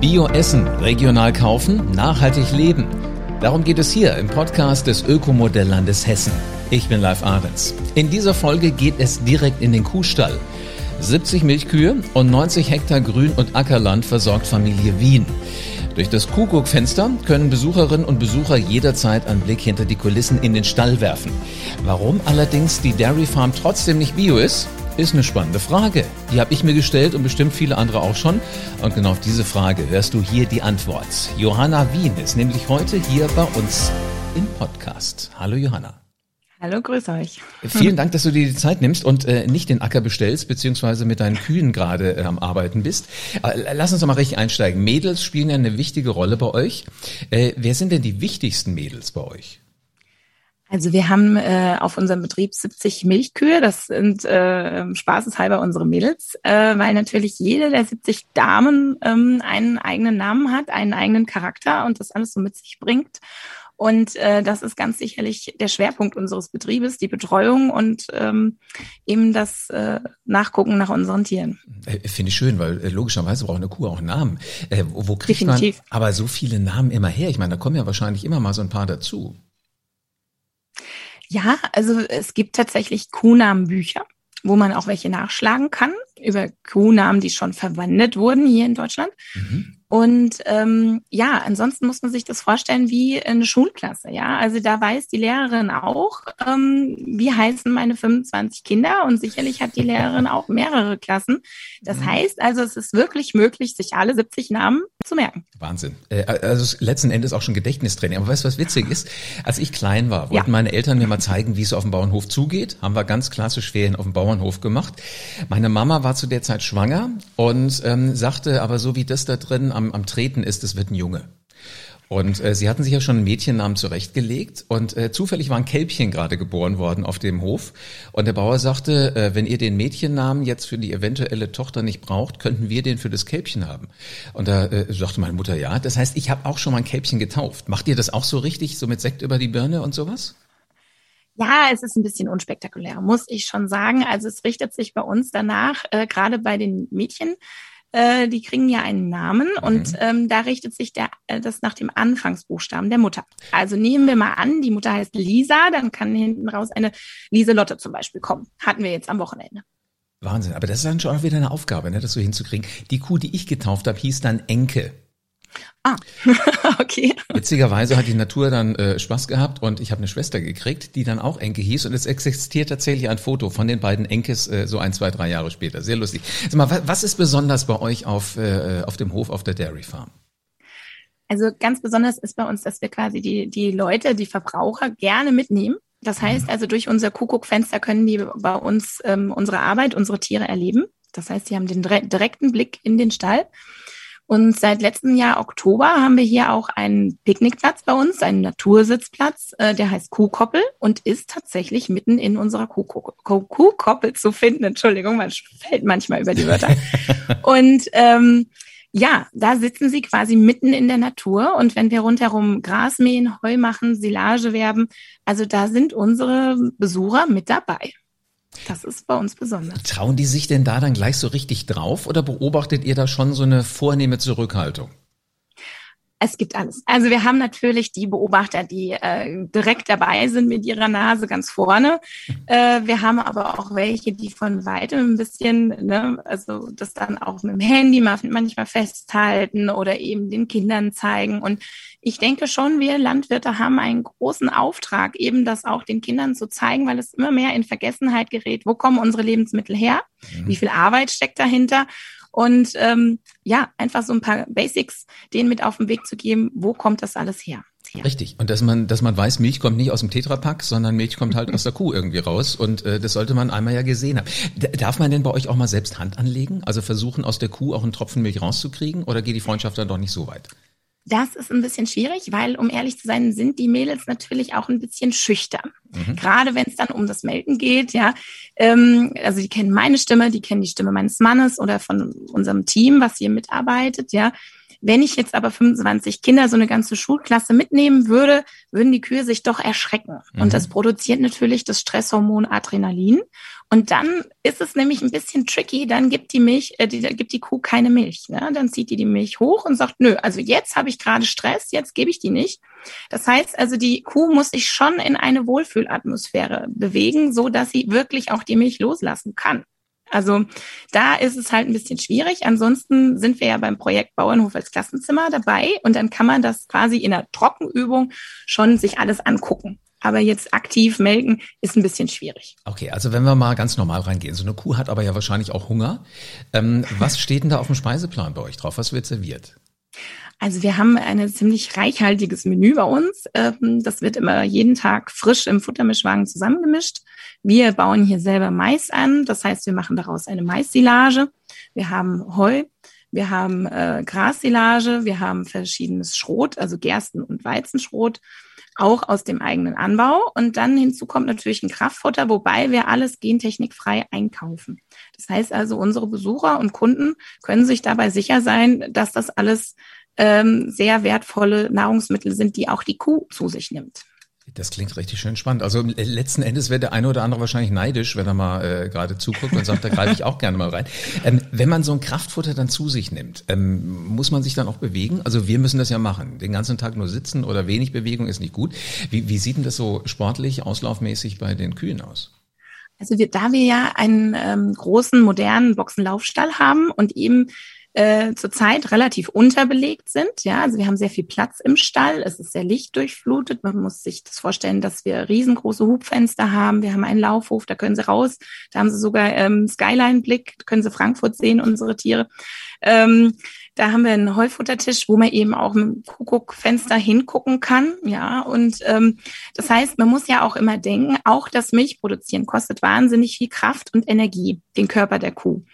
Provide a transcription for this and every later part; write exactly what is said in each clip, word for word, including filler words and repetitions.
Bio essen, regional kaufen, nachhaltig leben. Darum geht es hier im Podcast des Ökomodelllandes Hessen. Ich bin Leif Ahrens. In dieser Folge geht es direkt in den Kuhstall. siebzig Milchkühe und neunzig Hektar Grün- und Ackerland versorgt Familie Wien. Durch das Kuhguckfenster können Besucherinnen und Besucher jederzeit einen Blick hinter die Kulissen in den Stall werfen. Warum allerdings die Dairy Farm trotzdem nicht bio ist, ist eine spannende Frage. Die habe ich mir gestellt und bestimmt viele andere auch schon. Und genau auf diese Frage hörst du hier die Antwort. Johanna Wien ist nämlich heute hier bei uns im Podcast. Hallo Johanna. Hallo, grüß euch. Vielen Dank, dass du dir die Zeit nimmst und äh, nicht den Acker bestellst, beziehungsweise mit deinen Kühen gerade äh, am Arbeiten bist. Aber lass uns doch mal richtig einsteigen. Mädels spielen ja eine wichtige Rolle bei euch. Äh, wer sind denn die wichtigsten Mädels bei euch? Also wir haben äh, auf unserem Betrieb siebzig Milchkühe. Das sind äh, spaßeshalber unsere Mädels, äh, weil natürlich jede der siebzig Damen ähm, einen eigenen Namen hat, einen eigenen Charakter und das alles so mit sich bringt. Und äh, das ist ganz sicherlich der Schwerpunkt unseres Betriebes, die Betreuung und ähm, eben das äh, Nachgucken nach unseren Tieren. Äh, Finde ich schön, weil äh, logischerweise braucht eine Kuh auch einen Namen. Äh, wo, wo kriegt Definitiv. man aber so viele Namen immer her? Ich meine, da kommen ja wahrscheinlich immer mal so ein paar dazu. Ja, also es gibt tatsächlich Kuhnamenbücher, wo man auch welche nachschlagen kann über Kuhnamen, die schon verwendet wurden hier in Deutschland. Mhm. Und ähm, ja, ansonsten muss man sich das vorstellen wie eine Schulklasse, ja. Also da weiß die Lehrerin auch, ähm, wie heißen meine fünfundzwanzig Kinder, und sicherlich hat die Lehrerin auch mehrere Klassen. Das mhm. heißt also, es ist wirklich möglich, sich alle siebzig Namen zu merken. Wahnsinn. Äh, also letzten Endes auch schon Gedächtnistraining. Aber weißt du, was witzig ist? Als ich klein war, wollten ja. meine Eltern mir mal zeigen, wie es auf dem Bauernhof zugeht. Haben wir ganz klassisch Ferien auf dem Bauernhof gemacht. Meine Mama war zu der Zeit schwanger und ähm, sagte, aber so wie das da drin Am, am Treten ist, es wird ein Junge. Und äh, sie hatten sich ja schon einen Mädchennamen zurechtgelegt und äh, zufällig war ein Kälbchen gerade geboren worden auf dem Hof. Und der Bauer sagte, äh, wenn ihr den Mädchennamen jetzt für die eventuelle Tochter nicht braucht, könnten wir den für das Kälbchen haben. Und da äh, sagte meine Mutter, ja, das heißt, ich habe auch schon mal ein Kälbchen getauft. Macht ihr das auch so richtig, so mit Sekt über die Birne und sowas? Ja, es ist ein bisschen unspektakulär, muss ich schon sagen. Also es richtet sich bei uns danach, äh, gerade bei den Mädchen, die kriegen ja einen Namen mhm. und ähm, da richtet sich der das nach dem Anfangsbuchstaben der Mutter. Also nehmen wir mal an, die Mutter heißt Lisa, dann kann hinten raus eine Lieselotte zum Beispiel kommen. Hatten wir jetzt am Wochenende. Wahnsinn, aber das ist dann schon auch wieder eine Aufgabe, ne, das so hinzukriegen. Die Kuh, die ich getauft habe, hieß dann Enke. Ah, okay. Witzigerweise hat die Natur dann äh, Spaß gehabt und ich habe eine Schwester gekriegt, die dann auch Enke hieß, und es existiert tatsächlich ein Foto von den beiden Enkes äh, so ein, zwei, drei Jahre später. Sehr lustig. Sag mal, was, was ist besonders bei euch auf äh, auf dem Hof, auf der Dairy Farm? Also ganz besonders ist bei uns, dass wir quasi die die Leute, die Verbraucher gerne mitnehmen. Das heißt also, durch unser Kuhguckfenster können die bei uns ähm, unsere Arbeit, unsere Tiere erleben. Das heißt, sie haben den dire- direkten Blick in den Stall. Und seit letztem Jahr Oktober haben wir hier auch einen Picknickplatz bei uns, einen Natursitzplatz, äh, der heißt Kuhkoppel und ist tatsächlich mitten in unserer Kuh- Kuh- Kuhkoppel zu finden. Entschuldigung, man fällt manchmal über die Wörter. Und ähm, ja, da sitzen sie quasi mitten in der Natur, und wenn wir rundherum Gras mähen, Heu machen, Silage werben, also da sind unsere Besucher mit dabei. Das ist bei uns besonders. Trauen die sich denn da dann gleich so richtig drauf, oder beobachtet ihr da schon so eine vornehme Zurückhaltung? Es gibt alles. Also wir haben natürlich die Beobachter, die äh, direkt dabei sind mit ihrer Nase ganz vorne. Äh, wir haben aber auch welche, die von weitem ein bisschen, ne, also das dann auch mit dem Handy manchmal festhalten oder eben den Kindern zeigen. Und ich denke schon, wir Landwirte haben einen großen Auftrag, eben das auch den Kindern zu zeigen, weil es immer mehr in Vergessenheit gerät. Wo kommen unsere Lebensmittel her? Mhm. Wie viel Arbeit steckt dahinter? Und ähm, ja, einfach so ein paar Basics, denen mit auf den Weg zu geben, wo kommt das alles her? her. Richtig. Und dass man dass man weiß, Milch kommt nicht aus dem Tetrapack, sondern Milch kommt halt aus der Kuh irgendwie raus. Und äh, das sollte man einmal ja gesehen haben. D- darf man denn bei euch auch mal selbst Hand anlegen? Also versuchen, aus der Kuh auch einen Tropfen Milch rauszukriegen? Oder geht die Freundschaft dann doch nicht so weit? Das ist ein bisschen schwierig, weil, um ehrlich zu sein, sind die Mädels natürlich auch ein bisschen schüchtern. Mhm. Gerade wenn es dann um das Melken geht, ja. Ähm, also die kennen meine Stimme, die kennen die Stimme meines Mannes oder von unserem Team, was hier mitarbeitet, ja. Wenn ich jetzt aber fünfundzwanzig Kinder, so eine ganze Schulklasse mitnehmen würde, würden die Kühe sich doch erschrecken. Mhm. Und das produziert natürlich das Stresshormon Adrenalin. Und dann ist es nämlich ein bisschen tricky, dann gibt die Milch, äh, die, gibt die Kuh keine Milch. Ne? Dann zieht die die Milch hoch und sagt, nö, also jetzt habe ich gerade Stress, jetzt gebe ich die nicht. Das heißt also, die Kuh muss sich schon in eine Wohlfühlatmosphäre bewegen, so dass sie wirklich auch die Milch loslassen kann. Also da ist es halt ein bisschen schwierig. Ansonsten sind wir ja beim Projekt Bauernhof als Klassenzimmer dabei und dann kann man das quasi in einer Trockenübung schon sich alles angucken. Aber jetzt aktiv melken ist ein bisschen schwierig. Okay, also wenn wir mal ganz normal reingehen. So eine Kuh hat aber ja wahrscheinlich auch Hunger. Ähm, was steht denn da auf dem Speiseplan bei euch drauf? Was wird serviert? Also wir haben ein ziemlich reichhaltiges Menü bei uns. Das wird immer jeden Tag frisch im Futtermischwagen zusammengemischt. Wir bauen hier selber Mais an. Das heißt, wir machen daraus eine Mais-Silage. Wir haben Heu, wir haben Grassilage, wir haben verschiedenes Schrot, also Gersten- und Weizenschrot, auch aus dem eigenen Anbau. Und dann hinzu kommt natürlich ein Kraftfutter, wobei wir alles gentechnikfrei einkaufen. Das heißt also, unsere Besucher und Kunden können sich dabei sicher sein, dass das alles sehr wertvolle Nahrungsmittel sind, die auch die Kuh zu sich nimmt. Das klingt richtig schön spannend. Also letzten Endes wird der eine oder andere wahrscheinlich neidisch, wenn er mal äh, gerade zuguckt und sagt, da greife ich auch gerne mal rein. Ähm, wenn man so ein Kraftfutter dann zu sich nimmt, ähm, muss man sich dann auch bewegen? Also wir müssen das ja machen. Den ganzen Tag nur sitzen oder wenig Bewegung ist nicht gut. Wie, wie sieht denn das so sportlich, auslaufmäßig bei den Kühen aus? Also wir, da wir ja einen ähm, großen, modernen Boxenlaufstall haben und eben Äh, zurzeit relativ unterbelegt sind. Ja, also wir haben sehr viel Platz im Stall. Es ist sehr lichtdurchflutet. Man muss sich das vorstellen, dass wir riesengroße Hubfenster haben. Wir haben einen Laufhof, da können sie raus. Da haben sie sogar ähm, Skyline-Blick, da können sie Frankfurt sehen, unsere Tiere. Ähm, da haben wir einen Heufuttertisch, wo man eben auch mit dem Kuhguckfenster hingucken kann. Ja, und ähm, das heißt, man muss ja auch immer denken, auch das Milchproduzieren kostet wahnsinnig viel Kraft und Energie, den Körper der Kuh.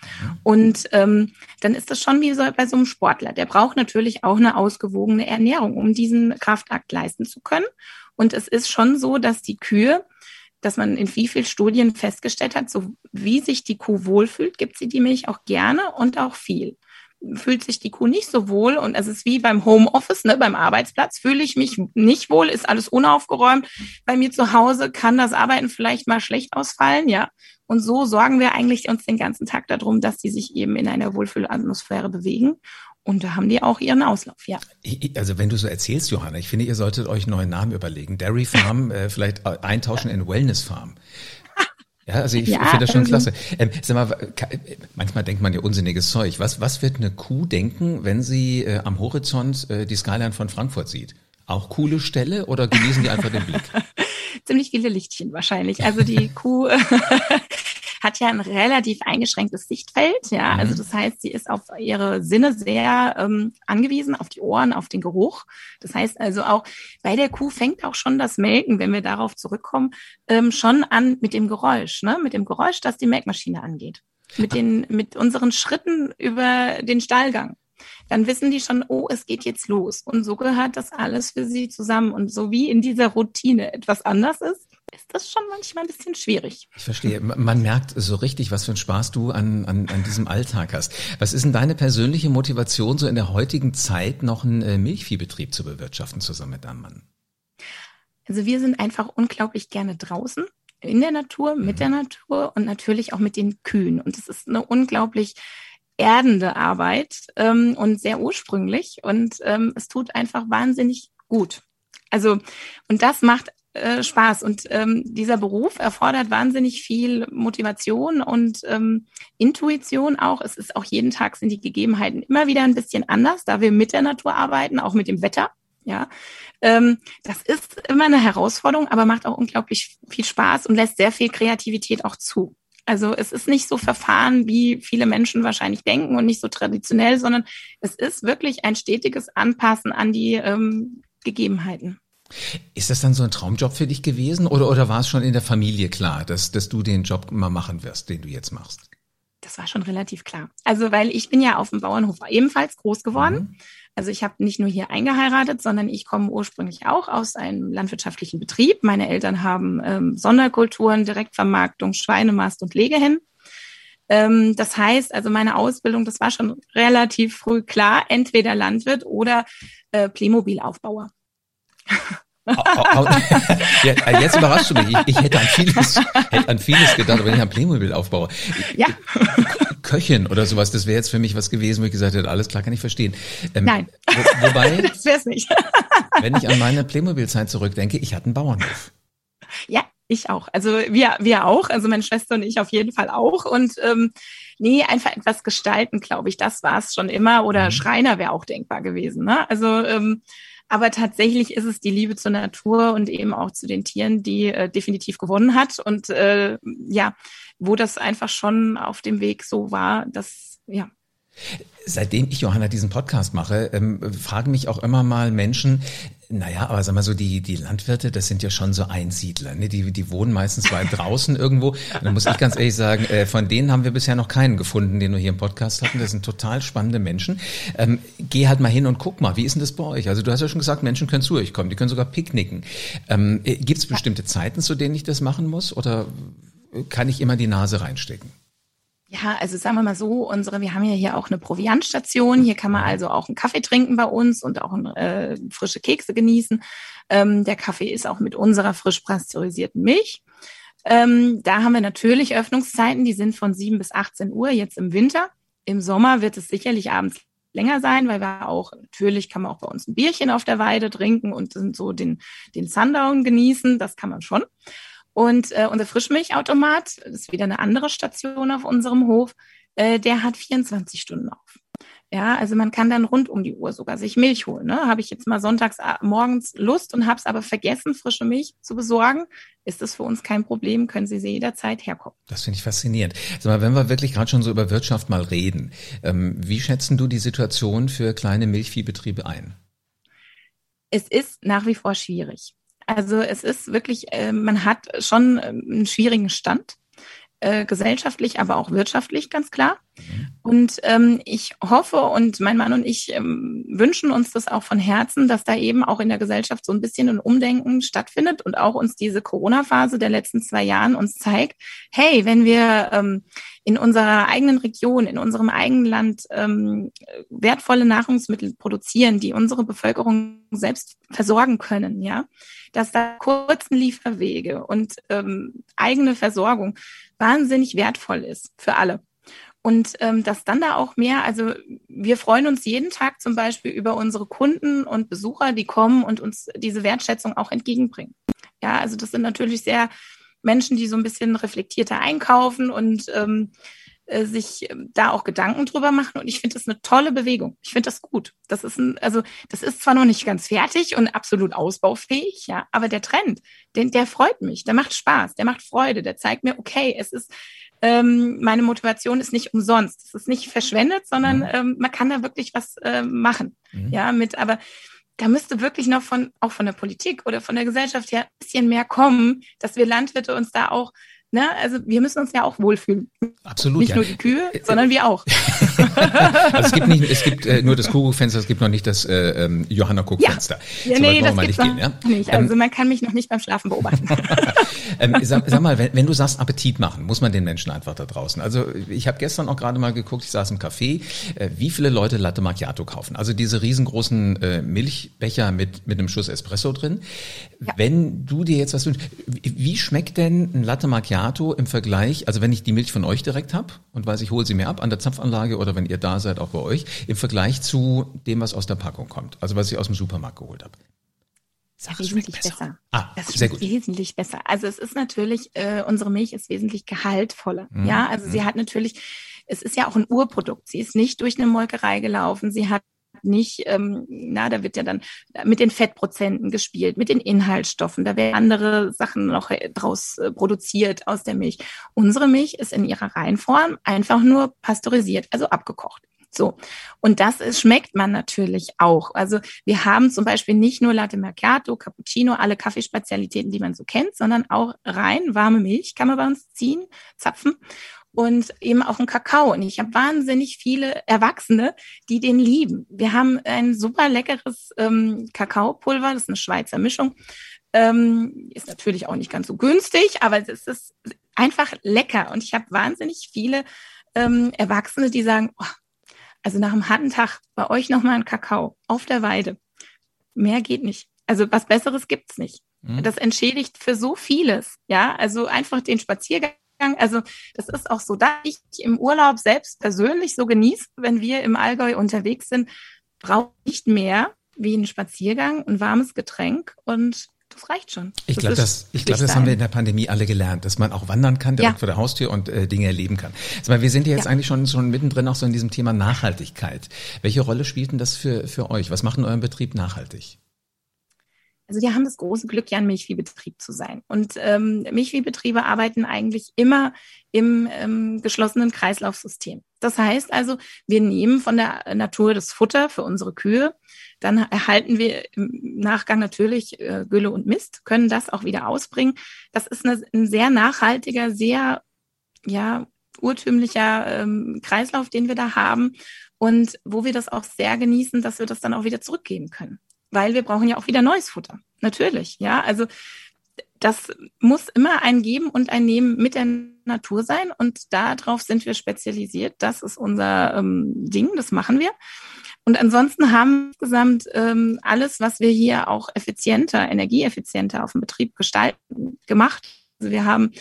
Und ähm, dann ist das schon schon wie so bei so einem Sportler. Der braucht natürlich auch eine ausgewogene Ernährung, um diesen Kraftakt leisten zu können. Und es ist schon so, dass die Kühe, dass man in wie vielen Studien festgestellt hat, so wie sich die Kuh wohlfühlt, gibt sie die Milch auch gerne und auch viel. Fühlt sich die Kuh nicht so wohl und es ist wie beim Homeoffice, ne, beim Arbeitsplatz, fühle ich mich nicht wohl, ist alles unaufgeräumt. Bei mir zu Hause kann das Arbeiten vielleicht mal schlecht ausfallen, ja. Und so sorgen wir eigentlich uns den ganzen Tag darum, dass die sich eben in einer Wohlfühlatmosphäre bewegen. Und da haben die auch ihren Auslauf, ja. Also wenn du so erzählst, Johanna, ich finde, ihr solltet euch einen neuen Namen überlegen. Dairy Farm, äh, vielleicht eintauschen in Wellness Farm. Ja, also ich ja, finde das schon ähm, klasse. Ähm, sag mal, manchmal denkt man ja unsinniges Zeug. Was, was wird eine Kuh denken, wenn sie äh, am Horizont äh, die Skyline von Frankfurt sieht? Auch coole Stelle oder genießen die einfach den Blick? Ziemlich viele Lichtchen wahrscheinlich. Also die Kuh hat ja ein relativ eingeschränktes Sichtfeld. Ja, also das heißt, sie ist auf ihre Sinne sehr ähm, angewiesen, auf die Ohren, auf den Geruch. Das heißt also auch, bei der Kuh fängt auch schon das Melken, wenn wir darauf zurückkommen, ähm, schon an mit dem Geräusch, ne? Mit dem Geräusch, das die Melkmaschine angeht. Mit den, mit unseren Schritten über den Stallgang. Dann wissen die schon, oh, es geht jetzt los. Und so gehört das alles für sie zusammen. Und so wie in dieser Routine etwas anders ist, ist das schon manchmal ein bisschen schwierig. Ich verstehe. Man merkt so richtig, was für einen Spaß du an, an, an diesem Alltag hast. Was ist denn deine persönliche Motivation, so in der heutigen Zeit noch einen Milchviehbetrieb zu bewirtschaften zusammen mit deinem Mann? Also wir sind einfach unglaublich gerne draußen. In der Natur, mit mhm. der Natur und natürlich auch mit den Kühen. Und es ist eine unglaublich erdende Arbeit ähm, und sehr ursprünglich und ähm, es tut einfach wahnsinnig gut. Also und das macht äh, Spaß und ähm, dieser Beruf erfordert wahnsinnig viel Motivation und ähm, Intuition auch. Es ist auch jeden Tag sind die Gegebenheiten immer wieder ein bisschen anders, da wir mit der Natur arbeiten, auch mit dem Wetter. Ja, ähm, das ist immer eine Herausforderung, aber macht auch unglaublich viel Spaß und lässt sehr viel Kreativität auch zu. Also es ist nicht so verfahren, wie viele Menschen wahrscheinlich denken und nicht so traditionell, sondern es ist wirklich ein stetiges Anpassen an die ähm, Gegebenheiten. Ist das dann so ein Traumjob für dich gewesen oder, oder war es schon in der Familie klar, dass, dass du den Job mal machen wirst, den du jetzt machst? Das war schon relativ klar. Also weil ich bin ja auf dem Bauernhof ebenfalls groß geworden. Mhm. Also ich habe nicht nur hier eingeheiratet, sondern ich komme ursprünglich auch aus einem landwirtschaftlichen Betrieb. Meine Eltern haben ähm, Sonderkulturen, Direktvermarktung, Schweinemast und Legehennen. Ähm, das heißt, also meine Ausbildung, das war schon relativ früh klar, entweder Landwirt oder äh, Playmobil-Aufbauer. Ja, jetzt überraschst du mich. Ich, ich hätte, an vieles, hätte an vieles gedacht, aber nicht an Playmobil aufbaue. Ja. Köchin oder sowas, das wäre jetzt für mich was gewesen, wo ich gesagt hätte, alles klar, kann ich verstehen. Ähm, Nein, wo, wobei, das wäre es nicht. Wenn ich an meine Playmobil-Zeit zurückdenke, ich hatte einen Bauernhof. Ja, ich auch. Also wir, wir auch. Also meine Schwester und ich auf jeden Fall auch. Und ähm, nee, einfach etwas gestalten, glaube ich. Das war es schon immer. Oder mhm. Schreiner wäre auch denkbar gewesen. Ne? Also ähm, aber tatsächlich ist es die Liebe zur Natur und eben auch zu den Tieren, die äh, definitiv gewonnen hat. Und äh, ja, wo das einfach schon auf dem Weg so war, dass, ja. Seitdem ich, Johanna, diesen Podcast mache, ähm, fragen mich auch immer mal Menschen, naja, aber sag mal so, die die Landwirte, das sind ja schon so Einsiedler, ne? Die die wohnen meistens weit draußen irgendwo. Und da muss ich ganz ehrlich sagen, äh, von denen haben wir bisher noch keinen gefunden, den wir hier im Podcast hatten. Das sind total spannende Menschen. Ähm, geh halt mal hin und guck mal, wie ist denn das bei euch? Also du hast ja schon gesagt, Menschen können zu euch kommen, die können sogar picknicken. Ähm, Gibt es bestimmte Zeiten, zu denen ich das machen muss, oder kann ich immer die Nase reinstecken? Ja, also sagen wir mal so, unsere, wir haben ja hier auch eine Proviantstation. Hier kann man also auch einen Kaffee trinken bei uns und auch äh, frische Kekse genießen. Ähm, der Kaffee ist auch mit unserer frisch pasteurisierten Milch. Ähm, da haben wir natürlich Öffnungszeiten, die sind von sieben bis achtzehn Uhr jetzt im Winter. Im Sommer wird es sicherlich abends länger sein, weil wir auch, natürlich kann man auch bei uns ein Bierchen auf der Weide trinken und so den, den Sundown genießen. Das kann man schon. Und äh, unser Frischmilchautomat, das ist wieder eine andere Station auf unserem Hof, äh, der hat vierundzwanzig Stunden auf. Ja, also man kann dann rund um die Uhr sogar sich Milch holen. Ne? Habe ich jetzt mal sonntags morgens Lust und habe es aber vergessen, frische Milch zu besorgen, ist das für uns kein Problem, können Sie jederzeit herkommen. Das finde ich faszinierend. Sag mal, wenn wir wirklich gerade schon so über Wirtschaft mal reden, ähm, wie schätzen du die Situation für kleine Milchviehbetriebe ein? Es ist nach wie vor schwierig. Also es ist wirklich, äh, man hat schon einen schwierigen Stand, äh, gesellschaftlich, aber auch wirtschaftlich, ganz klar. Und ähm, ich hoffe und mein Mann und ich ähm, wünschen uns das auch von Herzen, dass da eben auch in der Gesellschaft so ein bisschen ein Umdenken stattfindet und auch uns diese Corona-Phase der letzten zwei Jahren uns zeigt, hey, wenn wir ähm, in unserer eigenen Region, in unserem eigenen Land ähm, wertvolle Nahrungsmittel produzieren, die unsere Bevölkerung selbst versorgen können, ja, dass da kurzen Lieferwege und ähm, eigene Versorgung wahnsinnig wertvoll ist für alle. Und ähm, dass dann da auch mehr, also wir freuen uns jeden Tag zum Beispiel über unsere Kunden und Besucher, die kommen und uns diese Wertschätzung auch entgegenbringen. Ja, also das sind natürlich sehr Menschen, die so ein bisschen reflektierter einkaufen und ähm, äh, sich da auch Gedanken drüber machen. Und ich finde das eine tolle Bewegung. Ich finde das gut. Das ist ein, also das ist zwar noch nicht ganz fertig und absolut ausbaufähig, ja, aber der Trend, den, der freut mich, der macht Spaß, der macht Freude, der zeigt mir, okay, es ist Ähm, meine Motivation ist nicht umsonst. Es ist nicht verschwendet, sondern mhm. ähm, man kann da wirklich was äh, machen. Mhm. Ja, mit, aber da müsste wirklich noch von, auch von der Politik oder von der Gesellschaft her ein bisschen mehr kommen, dass wir Landwirte uns da auch, ne, also wir müssen uns ja auch wohlfühlen. Absolut. Nicht ja. Nur die Kühe, sondern wir auch. Also es gibt nicht, es gibt äh, nur das Kuhguckfenster, es gibt noch nicht das äh, Johanna-Guckfenster. Ja, ja nee, das gibt es noch ja? nicht. Also ähm, man kann mich noch nicht beim Schlafen beobachten. ähm, sag, sag mal, wenn, wenn du sagst, Appetit machen, muss man den Menschen einfach da draußen. Also ich habe gestern auch gerade mal geguckt, ich saß im Café, äh, wie viele Leute Latte Macchiato kaufen. Also diese riesengroßen äh, Milchbecher mit mit einem Schuss Espresso drin. Ja. Wenn du dir jetzt was wünschst, wie schmeckt denn ein Latte Macchiato im Vergleich, also wenn ich die Milch von euch direkt habe und weiß, ich hole sie mir ab an der Zapfanlage oder wenn ihr da seid, auch bei euch, im Vergleich zu dem, was aus der Packung kommt, also was ich aus dem Supermarkt geholt habe? Sag, das schmeckt besser. besser. Ah, das schmeckt sehr gut. Wesentlich besser. Also es ist natürlich, äh, unsere Milch ist wesentlich gehaltvoller. Mhm. Ja, also mhm. sie hat natürlich, es ist ja auch ein Urprodukt. Sie ist nicht durch eine Molkerei gelaufen. Sie hat nicht, ähm, na, da wird ja dann mit den Fettprozenten gespielt, mit den Inhaltsstoffen. Da werden andere Sachen noch draus äh, produziert aus der Milch. Unsere Milch ist in ihrer Reinform einfach nur pasteurisiert, also abgekocht. So. Und das ist, schmeckt man natürlich auch. Also wir haben zum Beispiel nicht nur Latte Macchiato, Cappuccino, alle Kaffeespezialitäten, die man so kennt, sondern auch rein warme Milch kann man bei uns ziehen, zapfen. Und eben auch einen Kakao. Und ich habe wahnsinnig viele Erwachsene, die den lieben. Wir haben ein super leckeres ähm, Kakaopulver, das ist eine Schweizer Mischung. Ähm, ist natürlich auch nicht ganz so günstig, aber es ist einfach lecker. Und ich habe wahnsinnig viele ähm, Erwachsene, die sagen, oh, also nach einem harten Tag bei euch nochmal ein Kakao auf der Weide. Mehr geht nicht. Also was Besseres gibt's nicht. Mhm. Das entschädigt für so vieles. Ja, also einfach den Spaziergang. Also das ist auch so, dass ich im Urlaub selbst persönlich so genieße, wenn wir im Allgäu unterwegs sind, brauche ich nicht mehr wie einen Spaziergang, ein warmes Getränk und das reicht schon. Ich glaube, das, ich glaub, das haben wir in der Pandemie alle gelernt, dass man auch wandern kann, direkt ja. vor der Haustür und äh, Dinge erleben kann. Also, wir sind ja jetzt ja. eigentlich schon, schon mittendrin auch so in diesem Thema Nachhaltigkeit. Welche Rolle spielt denn das für, für euch? Was macht denn euren Betrieb nachhaltig? Also wir haben das große Glück, ja ein Milchviehbetrieb zu sein. Und ähm, Milchviehbetriebe arbeiten eigentlich immer im ähm, geschlossenen Kreislaufsystem. Das heißt also, wir nehmen von der Natur das Futter für unsere Kühe, dann erhalten wir im Nachgang natürlich äh, Gülle und Mist, können das auch wieder ausbringen. Das ist eine, ein sehr nachhaltiger, sehr ja urtümlicher ähm, Kreislauf, den wir da haben und wo wir das auch sehr genießen, dass wir das dann auch wieder zurückgeben können. Weil wir brauchen ja auch wieder neues Futter. Natürlich, ja. Also das muss immer ein Geben und ein Nehmen mit der Natur sein. Und darauf sind wir spezialisiert. Das ist unser ähm, Ding, das machen wir. Und ansonsten haben wir insgesamt ähm, alles, was wir hier auch effizienter, energieeffizienter auf dem Betrieb gestalten, gemacht. Also wir haben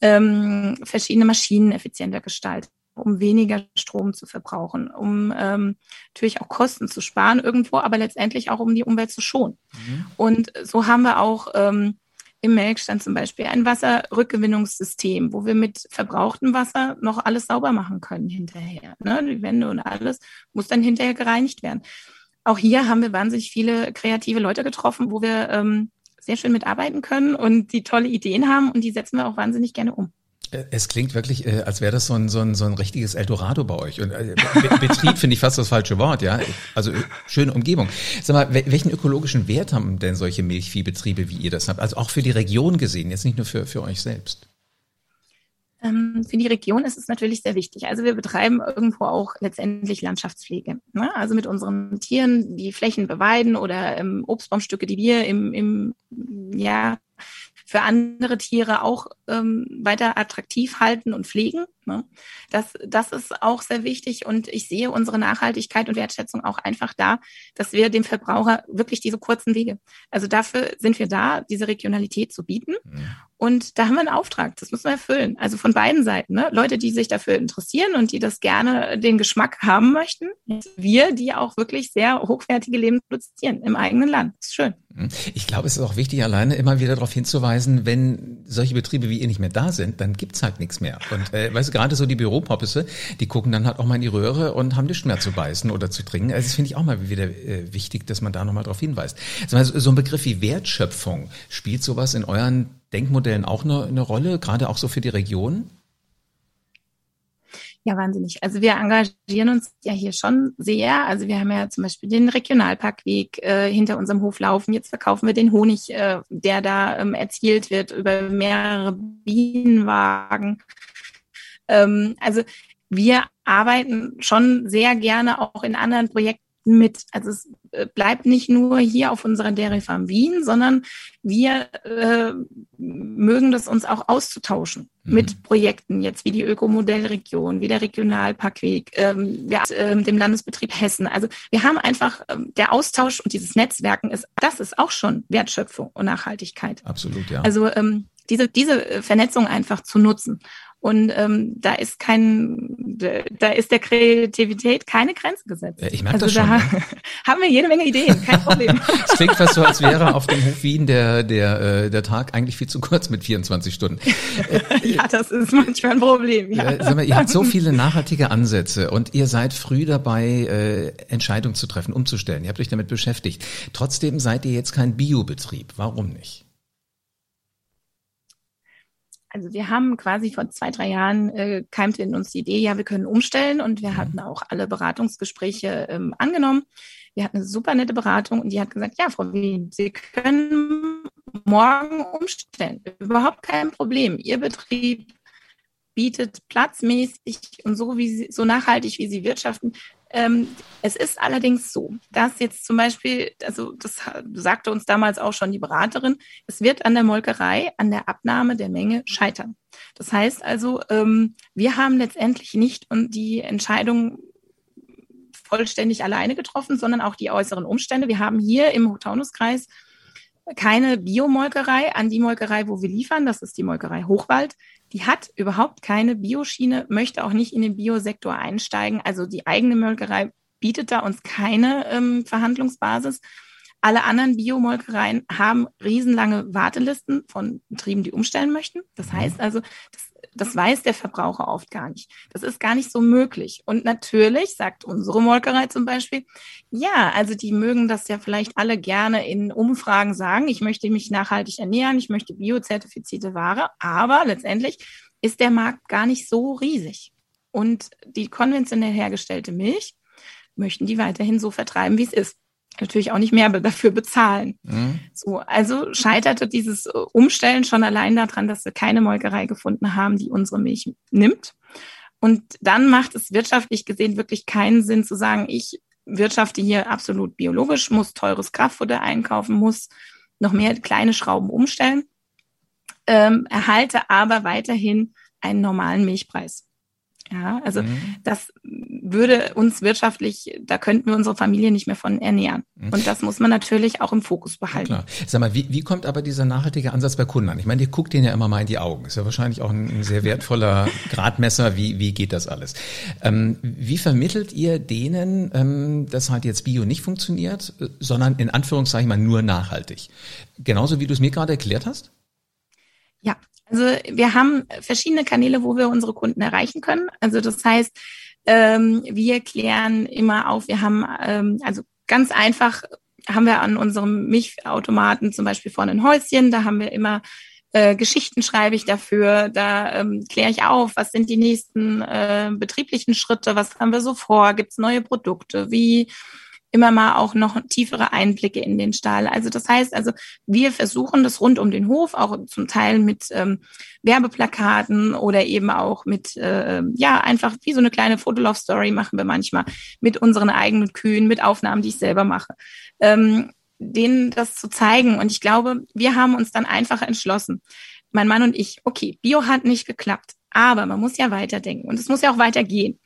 ähm, verschiedene Maschinen effizienter gestaltet, um weniger Strom zu verbrauchen, um ähm, natürlich auch Kosten zu sparen irgendwo, aber letztendlich auch, um die Umwelt zu schonen. Mhm. Und so haben wir auch ähm, im Melkstand zum Beispiel ein Wasserrückgewinnungssystem, wo wir mit verbrauchtem Wasser noch alles sauber machen können hinterher. Ne? Die Wände und alles muss dann hinterher gereinigt werden. Auch hier haben wir wahnsinnig viele kreative Leute getroffen, wo wir ähm, sehr schön mitarbeiten können und die tolle Ideen haben und die setzen wir auch wahnsinnig gerne um. Es klingt wirklich, als wäre das so ein so ein so ein richtiges Eldorado bei euch. Und Betrieb finde ich fast das falsche Wort, ja. Also schöne Umgebung. Sag mal, welchen ökologischen Wert haben denn solche Milchviehbetriebe, wie ihr das habt? Also auch für die Region gesehen, jetzt nicht nur für für euch selbst. Für die Region ist es natürlich sehr wichtig. Also wir betreiben irgendwo auch letztendlich Landschaftspflege. Ne? Also mit unseren Tieren, die Flächen beweiden oder ähm, Obstbaumstücke, die wir im, im ja für andere Tiere auch ähm, weiter attraktiv halten und pflegen. Ne? Das, das ist auch sehr wichtig. Und ich sehe unsere Nachhaltigkeit und Wertschätzung auch einfach da, dass wir dem Verbraucher wirklich diese kurzen Wege, also dafür sind wir da, diese Regionalität zu bieten. Ja. Und da haben wir einen Auftrag, das müssen wir erfüllen. Also von beiden Seiten, ne? Leute, die sich dafür interessieren und die das gerne den Geschmack haben möchten. Wir, die auch wirklich sehr hochwertige Lebensmittel produzieren im eigenen Land. Das ist schön. Ich glaube, es ist auch wichtig, alleine immer wieder darauf hinzuweisen, wenn solche Betriebe wie ihr nicht mehr da sind, dann gibt's halt nichts mehr. Und äh, weißt du, gerade so die Büropoppisse, die gucken dann halt auch mal in die Röhre und haben nichts mehr zu beißen oder zu trinken. Also das finde ich auch mal wieder äh, wichtig, dass man da nochmal darauf hinweist. Also, so ein Begriff wie Wertschöpfung, spielt sowas in euren Denkmodellen auch eine, eine Rolle, gerade auch so für die Region? Ja, wahnsinnig. Also wir engagieren uns ja hier schon sehr. Also wir haben ja zum Beispiel den Regionalparkweg äh, hinter unserem Hof laufen. Jetzt verkaufen wir den Honig, äh, der da ähm, erzielt wird über mehrere Bienenwagen. Ähm, also wir arbeiten schon sehr gerne auch in anderen Projekten mit. Also es bleibt nicht nur hier auf unserer Dairy Farm Wien, sondern wir äh, mögen das uns auch auszutauschen mhm. mit Projekten jetzt wie die Ökomodellregion, wie der Regionalparkweg, ähm, wir, äh, dem Landesbetrieb Hessen. Also wir haben einfach, äh, der Austausch und dieses Netzwerken, ist, das ist auch schon Wertschöpfung und Nachhaltigkeit. Absolut, ja. Also ähm, diese diese Vernetzung einfach zu nutzen. Und ähm, da ist kein, da ist der Kreativität keine Grenze gesetzt. Ich merke also das schon. Da ne? haben wir jede Menge Ideen, kein Problem. Es klingt fast so, als wäre auf dem Hof Wien der der der Tag eigentlich viel zu kurz mit vierundzwanzig Stunden. Ja, das ist manchmal ein Problem. Ja. Ja, sag mal, ihr habt so viele nachhaltige Ansätze und ihr seid früh dabei, äh, Entscheidungen zu treffen, umzustellen. Ihr habt euch damit beschäftigt. Trotzdem seid ihr jetzt kein Biobetrieb. Warum nicht? Also wir haben quasi vor zwei, drei Jahren äh, keimte in uns die Idee, ja, wir können umstellen und wir hatten auch alle Beratungsgespräche ähm, angenommen. Wir hatten eine super nette Beratung und die hat gesagt, ja, Frau Wien, Sie können morgen umstellen. Überhaupt kein Problem. Ihr Betrieb bietet platzmäßig und so wie Sie, so nachhaltig, wie Sie wirtschaften, Ähm, es ist allerdings so, dass jetzt zum Beispiel, also das sagte uns damals auch schon die Beraterin, es wird an der Molkerei, an der Abnahme der Menge scheitern. Das heißt also, ähm, wir haben letztendlich nicht die Entscheidung vollständig alleine getroffen, sondern auch die äußeren Umstände. Wir haben hier im Hochtaunuskreis keine Biomolkerei an die Molkerei, wo wir liefern, das ist die Molkerei Hochwald. Die hat überhaupt keine Bioschiene, möchte auch nicht in den Biosektor einsteigen. Also die eigene Molkerei bietet da uns keine ähm, Verhandlungsbasis. Alle anderen Biomolkereien haben riesenlange Wartelisten von Betrieben, die umstellen möchten. Das heißt also, das, das weiß der Verbraucher oft gar nicht. Das ist gar nicht so möglich. Und natürlich sagt unsere Molkerei zum Beispiel, ja, also die mögen das ja vielleicht alle gerne in Umfragen sagen, ich möchte mich nachhaltig ernähren, ich möchte biozertifizierte Ware, aber letztendlich ist der Markt gar nicht so riesig. Und die konventionell hergestellte Milch möchten die weiterhin so vertreiben, wie es ist. Natürlich auch nicht mehr dafür bezahlen. Mhm. So, also scheiterte dieses Umstellen schon allein daran, dass wir keine Molkerei gefunden haben, die unsere Milch nimmt. Und dann macht es wirtschaftlich gesehen wirklich keinen Sinn zu sagen, ich wirtschafte hier absolut biologisch, muss teures Kraftfutter einkaufen, muss noch mehr kleine Schrauben umstellen, ähm, erhalte aber weiterhin einen normalen Milchpreis. Ja, also mhm. das würde uns wirtschaftlich, da könnten wir unsere Familie nicht mehr von ernähren. Mhm. Und das muss man natürlich auch im Fokus behalten. Ja, sag mal, wie, wie kommt aber dieser nachhaltige Ansatz bei Kunden an? Ich meine, ihr guckt denen ja immer mal in die Augen. Ist ja wahrscheinlich auch ein, ein sehr wertvoller Gradmesser, wie, wie geht das alles? Ähm, wie vermittelt ihr denen, ähm, dass halt jetzt Bio nicht funktioniert, sondern in Anführungszeichen mal nur nachhaltig? Genauso wie du es mir gerade erklärt hast? Ja. Also wir haben verschiedene Kanäle, wo wir unsere Kunden erreichen können. Also das heißt, ähm, wir klären immer auf, wir haben ähm, also ganz einfach haben wir an unserem Milchautomaten zum Beispiel vorne ein Häuschen, da haben wir immer äh, Geschichten schreibe ich dafür, da ähm, kläre ich auf, was sind die nächsten äh, betrieblichen Schritte, was haben wir so vor, gibt es neue Produkte, wie immer mal auch noch tiefere Einblicke in den Stall. Also das heißt, also wir versuchen das rund um den Hof, auch zum Teil mit ähm, Werbeplakaten oder eben auch mit, äh, ja, einfach wie so eine kleine Fotolove-Story machen wir manchmal mit unseren eigenen Kühen, mit Aufnahmen, die ich selber mache, ähm, denen das zu zeigen. Und ich glaube, wir haben uns dann einfach entschlossen, mein Mann und ich, okay, Bio hat nicht geklappt, aber man muss ja weiterdenken und es muss ja auch weitergehen.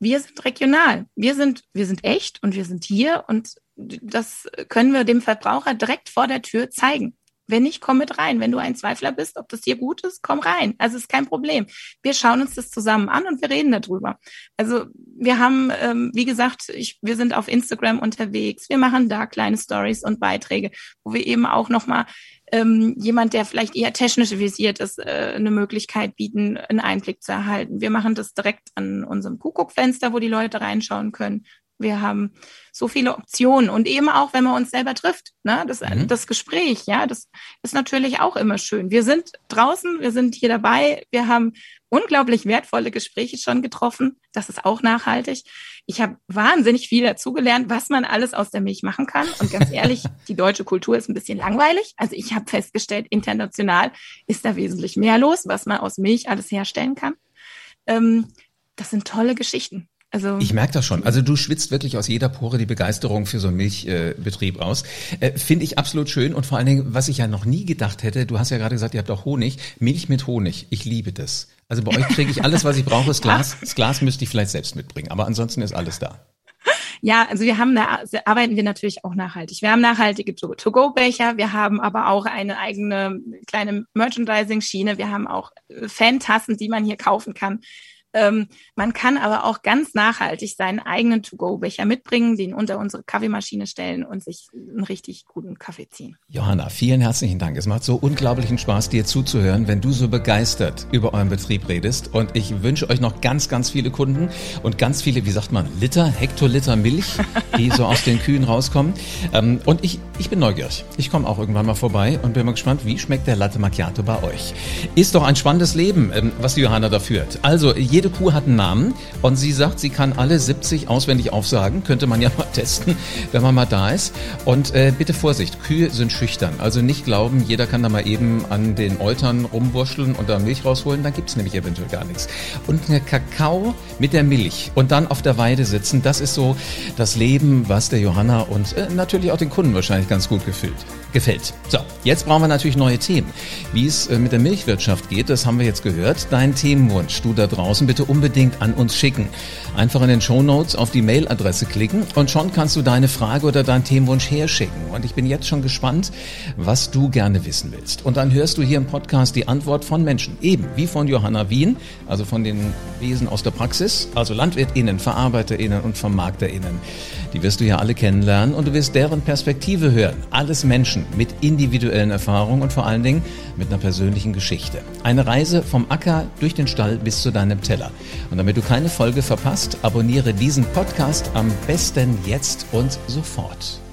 Wir sind regional, wir sind, wir sind echt und wir sind hier und das können wir dem Verbraucher direkt vor der Tür zeigen. Wenn nicht, komm mit rein. Wenn du ein Zweifler bist, ob das dir gut ist, komm rein. Also ist kein Problem. Wir schauen uns das zusammen an und wir reden darüber. Also wir haben, ähm, wie gesagt, ich, wir sind auf Instagram unterwegs. Wir machen da kleine Stories und Beiträge, wo wir eben auch nochmal ähm, jemand, der vielleicht eher technisch visiert ist, äh, eine Möglichkeit bieten, einen Einblick zu erhalten. Wir machen das direkt an unserem Kuhguckfenster, wo die Leute reinschauen können. Wir haben so viele Optionen und eben auch, wenn man uns selber trifft, ne, das, mhm. das Gespräch, ja, das ist natürlich auch immer schön. Wir sind draußen, wir sind hier dabei, wir haben unglaublich wertvolle Gespräche schon getroffen, das ist auch nachhaltig. Ich habe wahnsinnig viel dazugelernt, was man alles aus der Milch machen kann und ganz ehrlich, die deutsche Kultur ist ein bisschen langweilig, also ich habe festgestellt, international ist da wesentlich mehr los, was man aus Milch alles herstellen kann. Ähm, das sind tolle Geschichten. Also ich merke das schon. Also du schwitzt wirklich aus jeder Pore die Begeisterung für so einen Milchbetrieb äh, aus. Äh, Finde ich absolut schön und vor allen Dingen, was ich ja noch nie gedacht hätte, du hast ja gerade gesagt, ihr habt auch Honig. Milch mit Honig, ich liebe das. Also bei euch kriege ich alles, was ich brauche, das Glas. Das Glas müsste ich vielleicht selbst mitbringen, aber ansonsten ist alles da. Ja, also wir haben da arbeiten wir natürlich auch nachhaltig. Wir haben nachhaltige To-Go-Becher, wir haben aber auch eine eigene kleine Merchandising-Schiene, wir haben auch Fantassen, die man hier kaufen kann. Ähm, man kann aber auch ganz nachhaltig seinen eigenen To-Go-Becher mitbringen, den unter unsere Kaffeemaschine stellen und sich einen richtig guten Kaffee ziehen. Johanna, vielen herzlichen Dank. Es macht so unglaublichen Spaß, dir zuzuhören, wenn du so begeistert über euren Betrieb redest. Und ich wünsche euch noch ganz, ganz viele Kunden und ganz viele, wie sagt man, Liter, Hektoliter Milch, die so aus den Kühen rauskommen. Ähm, und ich, ich bin neugierig. Ich komme auch irgendwann mal vorbei und bin mal gespannt, wie schmeckt der Latte Macchiato bei euch. Ist doch ein spannendes Leben, ähm, was die Johanna da führt. Also, jeder jede Kuh hat einen Namen und sie sagt, sie kann alle siebzig auswendig aufsagen. Könnte man ja mal testen, wenn man mal da ist. Und äh, bitte Vorsicht, Kühe sind schüchtern. Also nicht glauben, jeder kann da mal eben an den Eutern rumwurscheln und da Milch rausholen. Dann gibt's nämlich eventuell gar nichts. Und eine Kakao mit der Milch und dann auf der Weide sitzen, das ist so das Leben, was der Johanna und äh, natürlich auch den Kunden wahrscheinlich ganz gut gefällt. gefällt. So, jetzt brauchen wir natürlich neue Themen. Wie es äh, mit der Milchwirtschaft geht, das haben wir jetzt gehört. Dein Themenwunsch, du da draußen, bitte unbedingt an uns schicken. Einfach in den Shownotes auf die Mailadresse klicken und schon kannst du deine Frage oder deinen Themenwunsch herschicken. Und ich bin jetzt schon gespannt, was du gerne wissen willst. Und dann hörst du hier im Podcast die Antwort von Menschen, eben wie von Johanna Wien, also von den Wesen aus der Praxis, also LandwirtInnen, VerarbeiterInnen und VermarkterInnen. Die wirst du ja alle kennenlernen und du wirst deren Perspektive hören. Alles Menschen mit individuellen Erfahrungen und vor allen Dingen mit einer persönlichen Geschichte. Eine Reise vom Acker durch den Stall bis zu deinem Teller. Und damit du keine Folge verpasst, abonniere diesen Podcast am besten jetzt und sofort.